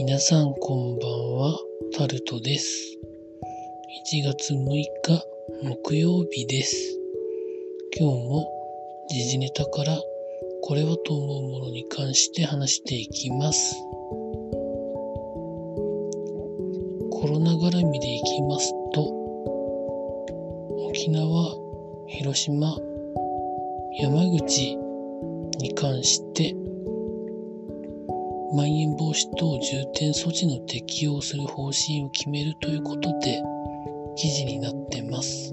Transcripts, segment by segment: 皆さんこんばんは、タルトです。1月6日木曜日です。今日も時事ネタからこれはと思うものに関して話していきます。コロナ絡みでいきますと、沖縄、広島、山口に関してまん延防止等重点措置の適用する方針を決めるということで記事になってます。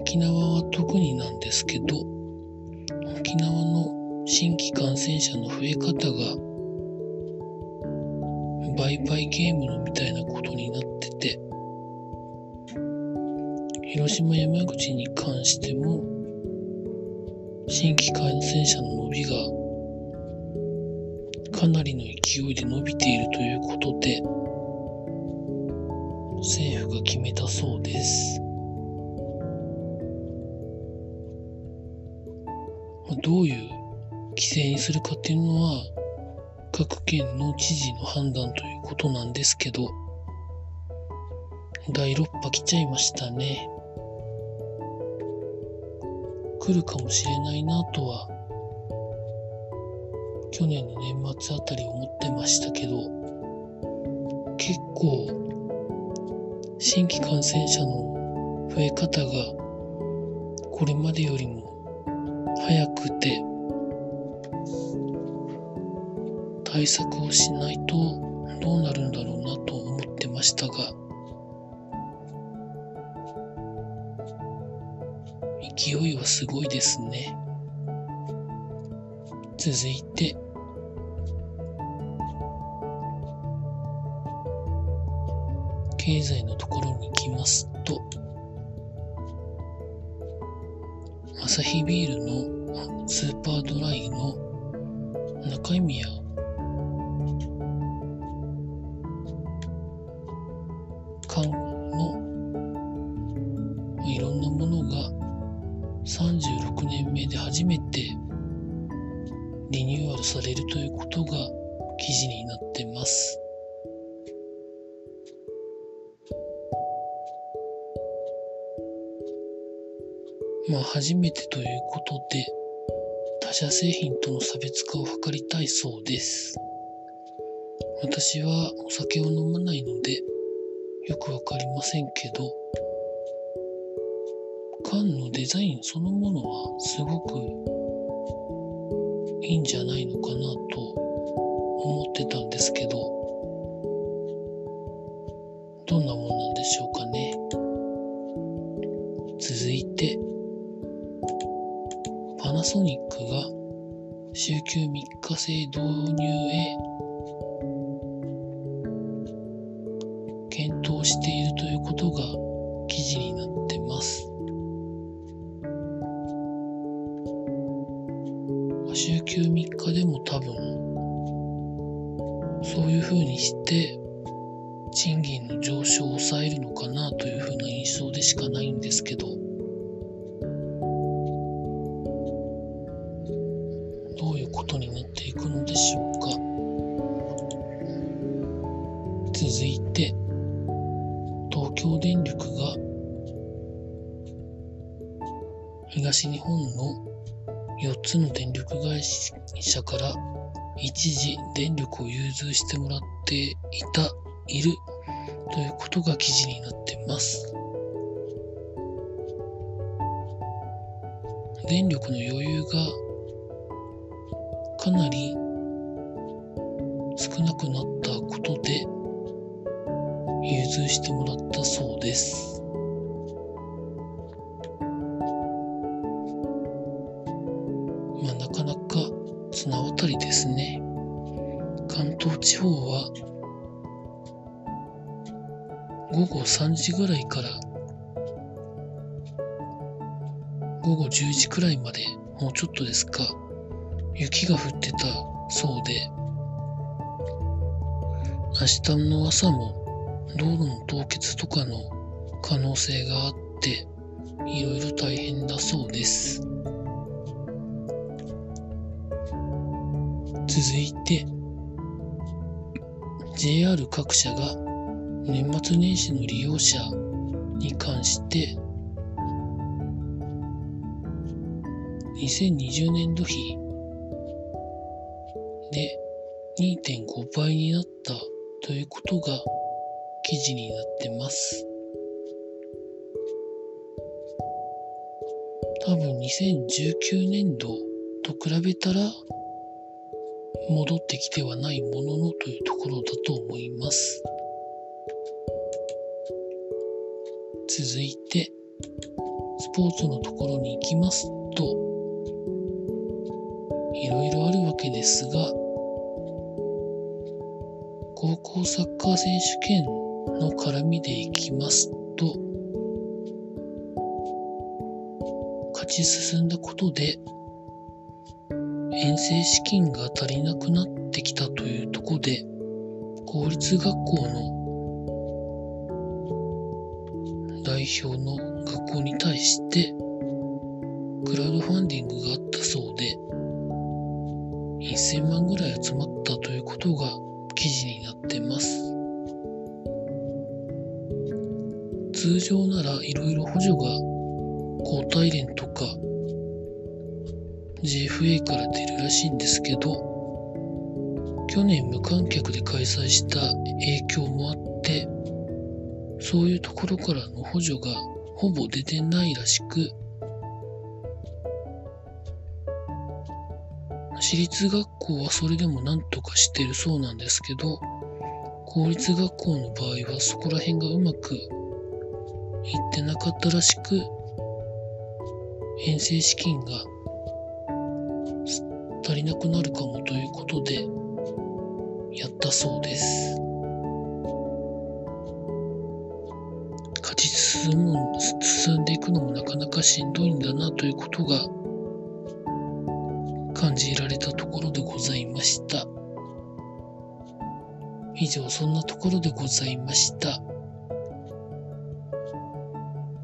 沖縄は特になんですけど、沖縄の新規感染者の増え方が売買ゲームのみたいなことになってて、広島、山口に関しても新規感染者の伸びがかなりの勢いで伸びているということで政府が決めたそうです。どういう規制にするかっていうのは各県の知事の判断ということなんですけど、第6波来ちゃいましたね。来るかもしれないなとは去年の年末あたり思ってましたけど、結構新規感染者の増え方がこれまでよりも早くて、対策をしないとどうなるんだろうなと思ってましたが、勢いはすごいですね。続いて経済のところに行きますと、アサヒビールのスーパードライの中身や缶のいろんなものが36年目で初めてリニューアルされるということが記事になってます。初めてということで他社製品との差別化を図りたいそうです。私はお酒を飲まないのでよくわかりませんけど、缶のデザインそのものはすごくいいんじゃないのかなと思ってたんですけど、どんなもんなんでしょうかね。続いてパナソニックが週休3日制導入へ検討しているということが記事になってます。週休3日でも多分そういう風にして賃金の上昇を抑えるのかなという風な印象でしかないんですけど、どういうことになっていくのでしょうか。続いて東京電力が東日本の4つの電力会社から一時電力を融通してもらっているということが記事になってます。電力の余裕がかなり少なくなったことで融通してもらったそうです。なかなか綱渡りですね。関東地方は午後3時ぐらいから午後10時くらいまで、もうちょっとですか、雪が降ってたそうで、明日の朝も道路の凍結とかの可能性があっていろいろ大変だそうです。続いて JR 各社が年末年始の利用者に関して2020年度比で 2.5 倍になったということが記事になってます。多分2019年度と比べたら戻ってきてはないもののというところだと思います。続いてスポーツのところに行きますと、いろいろあるわけですが、高校サッカー選手権の絡みでいきますと、勝ち進んだことで遠征資金が足りなくなってきたというところで、公立学校の代表の学校に対してクラウドファンディングがあったそうで、1000万ぐらい集まったということが記事になってます。通常ならいろいろ補助が高体連とかJFA から出るらしいんですけど、去年無観客で開催した影響もあってそういうところからの補助がほぼ出てないらしく、私立学校はそれでもなんとかしてるそうなんですけど、公立学校の場合はそこら辺がうまくいってなかったらしく、遠征資金が足りなくなるかもということでやったそうです。勝ち進んでいくのもなかなかしんどいんだなということが感じられたところでございました。以上、そんなところでございました。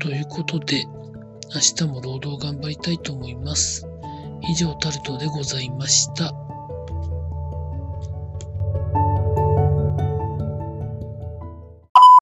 ということで明日も労働頑張りたいと思います。以上、タルトでございました。